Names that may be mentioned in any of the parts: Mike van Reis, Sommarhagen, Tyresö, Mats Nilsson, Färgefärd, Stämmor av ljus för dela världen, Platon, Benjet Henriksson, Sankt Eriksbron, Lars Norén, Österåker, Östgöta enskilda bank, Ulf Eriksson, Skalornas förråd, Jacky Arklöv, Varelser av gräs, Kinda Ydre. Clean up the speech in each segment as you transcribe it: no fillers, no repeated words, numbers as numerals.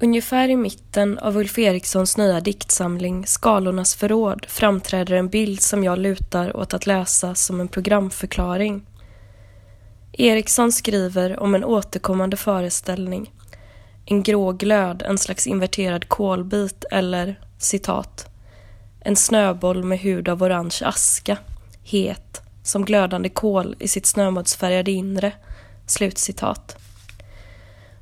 Ungefär i mitten av Ulf Erikssons nya diktsamling Skalornas förråd framträder en bild som jag lutar åt att läsa som en programförklaring. Eriksson skriver om en återkommande föreställning, en grå glöd, en slags inverterad kolbit eller, citat, en snöboll med hud av orange aska, het, som glödande kol i sitt snömodsfärgade inre, slutcitat.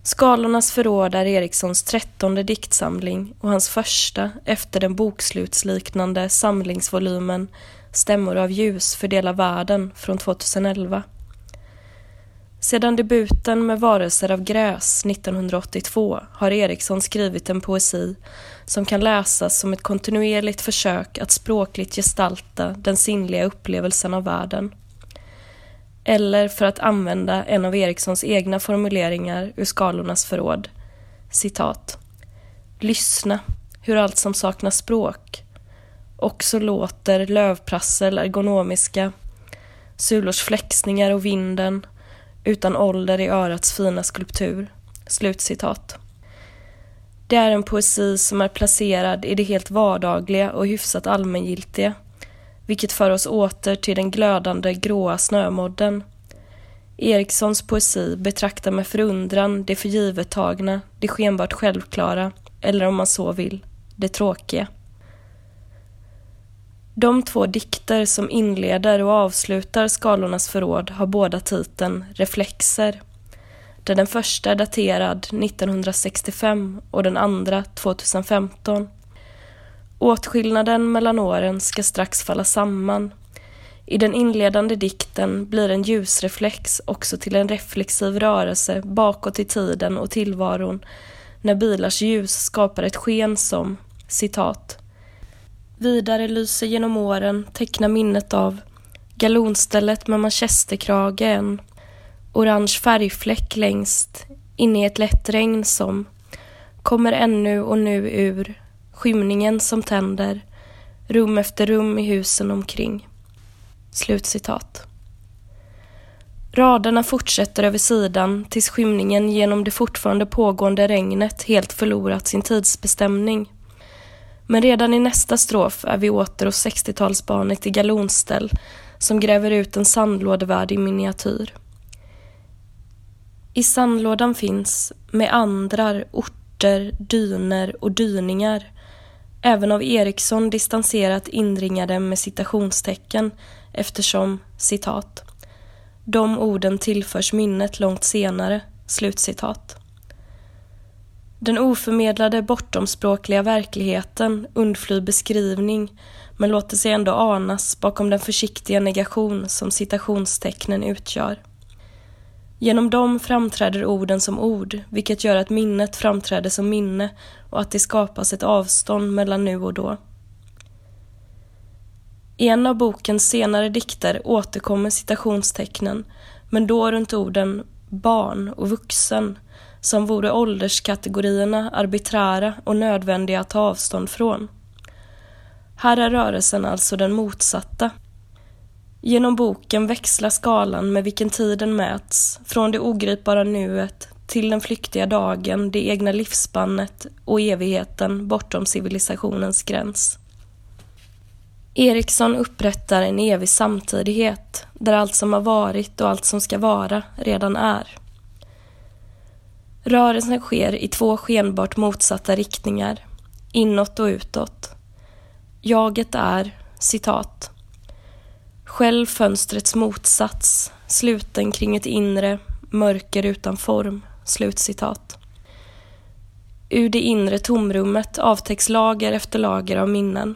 Skalornas förråd är Erikssons 13:e diktsamling och hans första efter den bokslutsliknande samlingsvolymen Stämmor av ljus för dela världen från 2011. Sedan debuten med Varelser av gräs 1982 har Eriksson skrivit en poesi som kan läsas som ett kontinuerligt försök att språkligt gestalta den sinnliga upplevelsen av världen. Eller för att använda en av Erikssons egna formuleringar ur Skalornas förråd, citat, lyssna, hur allt som saknar språk. Också låter lövprassel ergonomiska, sulors fläxningar och vinden, utan ålder i örats fina skulptur, slutcitat. Det är en poesi som är placerad i det helt vardagliga och hyfsat allmängiltiga, vilket för oss åter till den glödande gråa snömodden. Erikssons poesi betraktar med förundran det förgivettagna, det skenbart självklara, eller om man så vill, det tråkiga. De två dikter som inleder och avslutar Skalornas förråd har båda titeln Reflexer, där den första är daterad 1965 och den andra 2015. Åtskillnaden mellan åren ska strax falla samman. I den inledande dikten blir en ljusreflex också till en reflexiv rörelse bakåt i tiden och tillvaron när bilars ljus skapar ett sken som, citat, vidare lyser genom åren, tecknar minnet av galonstället med manchesterkragen, orange färgfläck längst, inne i ett lätt regn som kommer ännu och nu ur skymningen som tänder, rum efter rum i husen omkring. Slutcitat. Raderna fortsätter över sidan tills skymningen genom det fortfarande pågående regnet helt förlorat sin tidsbestämning. Men redan i nästa strof är vi åter hos 60-talsbarnet i galonställ som gräver ut en sandlådevärld i miniatyr. I sandlådan finns meandrar, orter, dyner och dyningar, även av Eriksson distanserat inringade med citationstecken eftersom, citat, de orden tillförs minnet långt senare, slutcitat. Den oförmedlade bortomspråkliga verkligheten undflyr beskrivning men låter sig ändå anas bakom den försiktiga negation som citationstecknen utgör. Genom dem framträder orden som ord, vilket gör att minnet framträder som minne och att det skapas ett avstånd mellan nu och då. I en av bokens senare dikter återkommer citationstecknen, men då runt orden barn och vuxen, som vore ålderskategorierna arbiträra och nödvändiga att ta avstånd från. Här är rörelsen alltså den motsatta. Genom boken växlar skalan med vilken tiden mäts, från det ogripbara nuet till den flyktiga dagen, det egna livsspannet och evigheten bortom civilisationens gräns. Eriksson upprättar en evig samtidighet, där allt som har varit och allt som ska vara redan är. Rörelsen sker i två skenbart motsatta riktningar, inåt och utåt. Jaget är, citat, själv fönstrets motsats, sluten kring ett inre, mörker utan form, slutcitat. Ur det inre tomrummet avtäcks lager efter lager av minnen.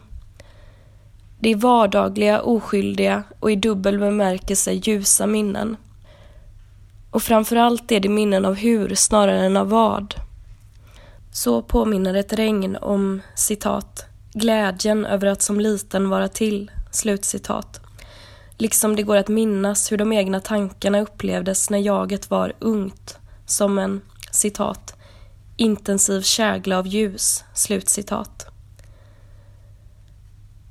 Det är vardagliga, oskyldiga och i dubbel bemärkelse ljusa minnen. Och framförallt är det minnen av hur snarare än av vad. Så påminner ett regn om, citat, glädjen över att som liten vara till, slutcitat. Liksom det går att minnas hur de egna tankarna upplevdes när jaget var ungt, som en, citat, intensiv kägla av ljus, slutcitat.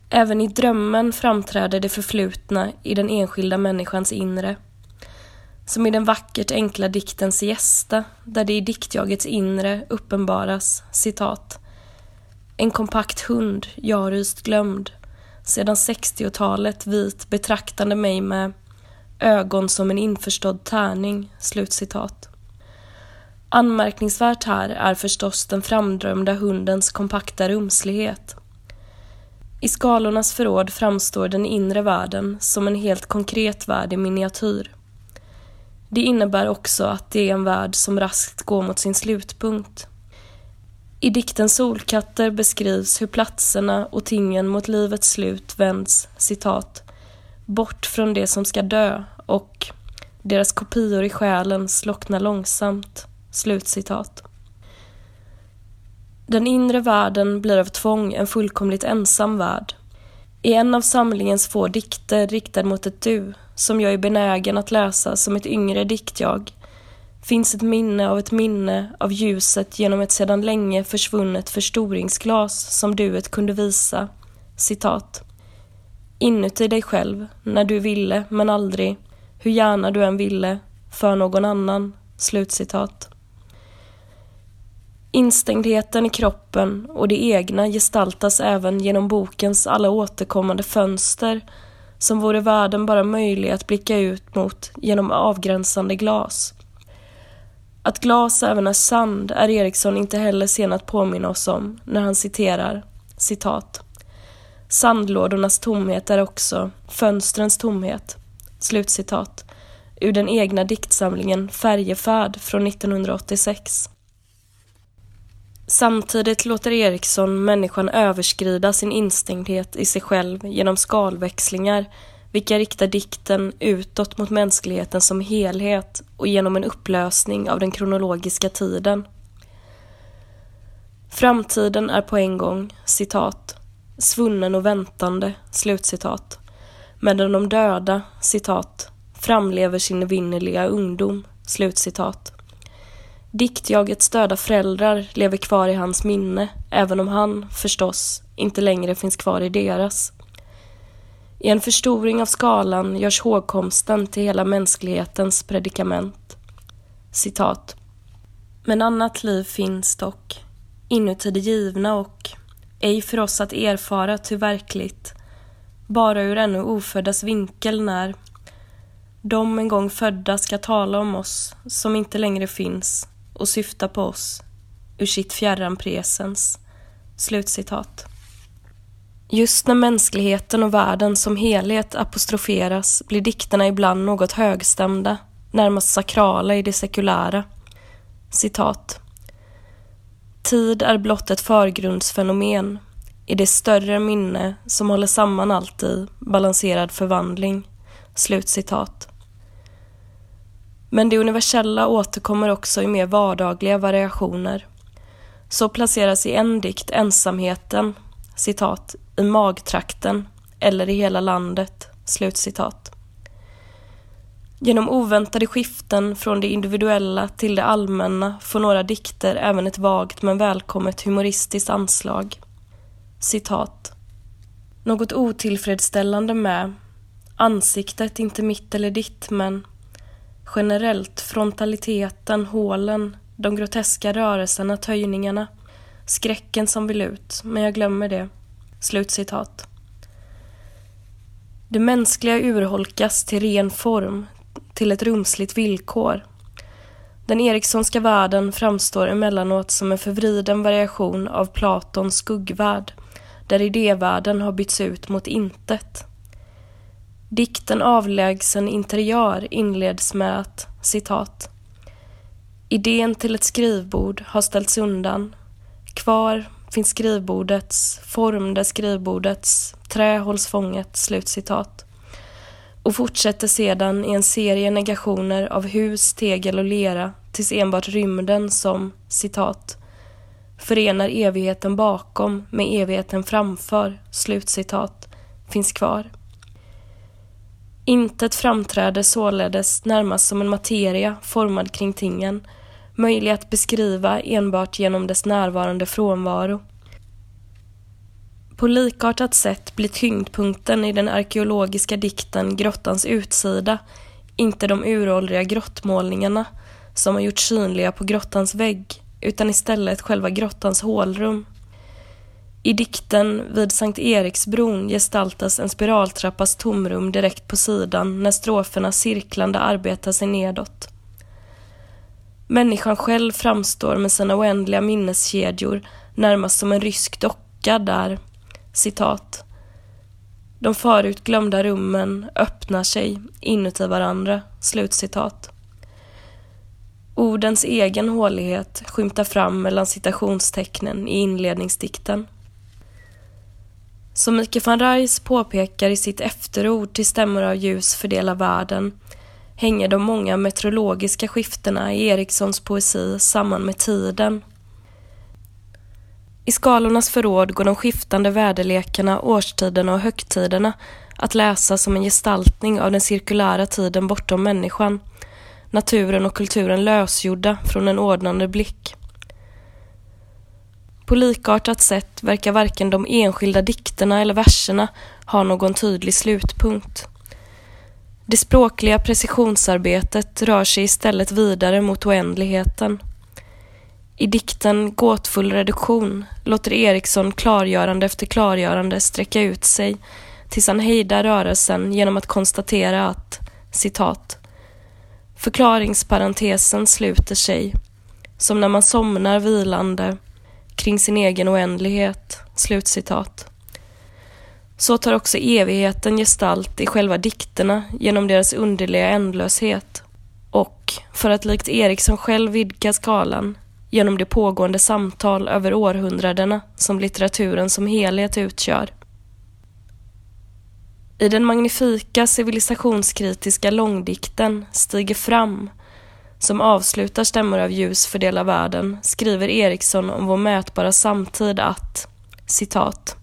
Även i drömmen framträder det förflutna i den enskilda människans inre. som i den vackert enkla diktens gästa, där det i diktjagets inre uppenbaras, citat, en kompakt hund, jag ryst glömd, sedan 60-talet vit betraktande mig med ögon som en införstådd tärning, slutcitat. Anmärkningsvärt här är förstås den framdrömda hundens kompakta rumslighet. I Skalornas förråd framstår den inre världen som en helt konkret värld i miniatyr. Det innebär också att det är en värld som raskt går mot sin slutpunkt. I dikten Solkatter beskrivs hur platserna och tingen mot livets slut vänds, citat, bort från det som ska dö och deras kopior i själen slocknar långsamt, slutcitat. Den inre världen blir av tvång en fullkomligt ensam värld. I en av samlingens få dikter riktad mot ett du, som jag är benägen att läsa som ett yngre diktjag, finns ett minne av ljuset genom ett sedan länge försvunnet förstoringsglas som duet kunde visa, citat, inuti dig själv, när du ville men aldrig, hur gärna du än ville, för någon annan, slutcitat. Instängdheten i kroppen och det egna gestaltas även genom bokens alla återkommande fönster som vore världen bara möjlig att blicka ut mot genom avgränsande glas. Att glas även är sand är Eriksson inte heller sen att påminna oss om när han citerar, citat, sandlådornas tomhet är också fönstrens tomhet, slutcitat, ur den egna diktsamlingen Färgefärd från 1986. Samtidigt låter Eriksson människan överskrida sin instängdhet i sig själv genom skalväxlingar, vilka riktar dikten utåt mot mänskligheten som helhet och genom en upplösning av den kronologiska tiden. Framtiden är på en gång, citat, svunnen och väntande, slutcitat, medan de döda, citat, framlever sin evinnerliga ungdom, slutcitat. Diktjagets döda föräldrar lever kvar i hans minne, även om han, förstås, inte längre finns kvar i deras. I en förstoring av skalan görs hågkomsten till hela mänsklighetens predikament. Citat. Men annat liv finns dock, inuti det givna och ej för oss att erfara till verkligt, bara ur ännu oföddas vinkel när de en gång födda ska tala om oss som inte längre finns och syfta på oss ur sitt fjärran presens. Slutcitat. Just när mänskligheten och världen som helhet apostroferas blir dikterna ibland något högstämda, närmast sakrala i det sekulära. Citat. Tid är blott ett förgrundsfenomen i det större minne som håller samman allt i balanserad förvandling. Slutcitat. Men det universella återkommer också i mer vardagliga variationer. Så placeras i en dikt ensamheten, citat, i magtrakten eller i hela landet, slutcitat. Genom oväntade skiften från det individuella till det allmänna får några dikter även ett vagt men välkommet humoristiskt anslag. Citat. Något otillfredsställande med ansiktet, inte mitt eller ditt, men generellt frontaliteten, hålen, de groteska rörelserna, töjningarna, skräcken som vill ut, men jag glömmer det. Slutcitat. Det mänskliga urholkas till ren form, till ett rumsligt villkor. Den erikssonska världen framstår emellanåt som en förvriden variation av Platons skuggvärld, där idévärlden har bytts ut mot intet. Dikten Avlägsen interiör inleds med att, citat, idén till ett skrivbord har ställts undan. Kvar finns skrivbordets form där skrivbordets trä hålls fånget, slutcitat. Och fortsätter sedan i en serie negationer av hus, tegel och lera tills enbart rymden som, citat, förenar evigheten bakom med evigheten framför, slutcitat, finns kvar. Intet framträder således närmast som en materia formad kring tingen, möjlig att beskriva enbart genom dess närvarande frånvaro. På likartat sätt blir tyngdpunkten i den arkeologiska dikten Grottans utsida Inte de uråldriga grottmålningarna som har gjorts synliga på grottans vägg, utan istället själva grottans hålrum. I dikten Vid Sankt Eriksbron gestaltas en spiraltrappas tomrum direkt på sidan när stroferna cirklande arbetar sig nedåt. Människan själv framstår med sina oändliga minneskedjor närmast som en rysk docka där, citat, de förut glömda rummen öppnar sig inuti varandra, slutcitat. Ordens egen hålighet skymtar fram mellan citationstecknen i inledningsdikten. Som Mike van Reis påpekar i sitt efterord till Stämmor av ljus för dela världen hänger de många metrologiska skiftena i Erikssons poesi samman med tiden. I Skalornas förråd går de skiftande väderlekarna, årstiderna och högtiderna att läsa som en gestaltning av den cirkulära tiden bortom människan, naturen och kulturen lösgjorda från en ordnande blick. På likartat sätt verkar varken de enskilda dikterna eller verserna ha någon tydlig slutpunkt. Det språkliga precisionsarbetet rör sig istället vidare mot oändligheten. I dikten Gåtfull reduktion låter Eriksson klargörande efter klargörande sträcka ut sig tills han hejdar rörelsen genom att konstatera att, citat, förklaringsparentesen sluter sig, som när man somnar vilande kring sin egen oändlighet, slutcitat. Så tar också evigheten gestalt i själva dikterna genom deras underliga ändlöshet och, för att likt Eriksson själv vidga skalan, genom det pågående samtal över århundradena som litteraturen som helhet utgör. I den magnifika civilisationskritiska långdikten Stiger fram, som avslutar Stämmor av ljus för dela världen, skriver Eriksson om vår mätbara samtid att, citat,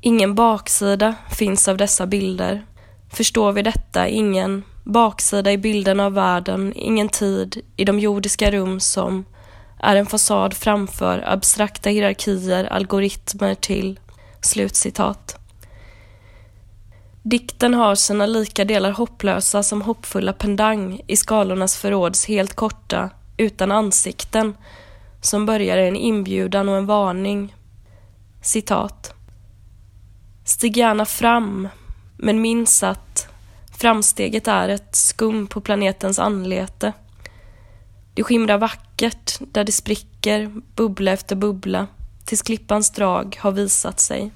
ingen baksida finns av dessa bilder. Förstår vi detta, ingen baksida i bilden av världen, ingen tid i de jordiska rum som är en fasad framför abstrakta hierarkier, algoritmer till, slutcitat. Dikten har sina lika delar hopplösa som hoppfulla pendang i Skalornas förråds helt korta, utan ansikten, som börjar i en inbjudan och en varning. Citat. Stig gärna fram, men minns att framsteget är ett skum på planetens anlete. Det skimrar vackert där det spricker, bubbla efter bubbla, tills klippans drag har visat sig.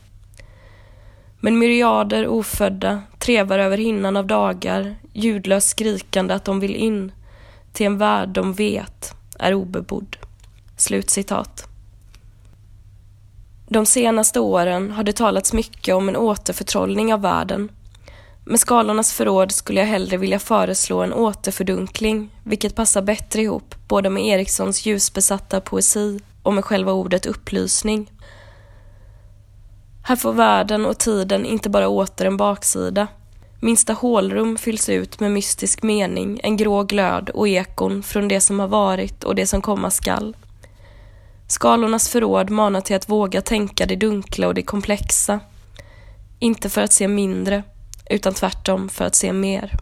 Men myriader ofödda trevar över hinnan av dagar, ljudlöst skrikande att de vill in till en värld de vet är obebodd. Slutcitat. De senaste åren har det talats mycket om en återförtrollning av världen. Med Skalornas förråd skulle jag hellre vilja föreslå en återfördunkling, vilket passar bättre ihop både med Erikssons ljusbesatta poesi och med själva ordet upplysning. Här får världen och tiden inte bara åter en baksida. Minsta hålrum fylls ut med mystisk mening, en grå glöd och ekon från det som har varit och det som komma skall. Skalornas förråd manar till att våga tänka det dunkla och det komplexa. Inte för att se mindre, utan tvärtom för att se mer.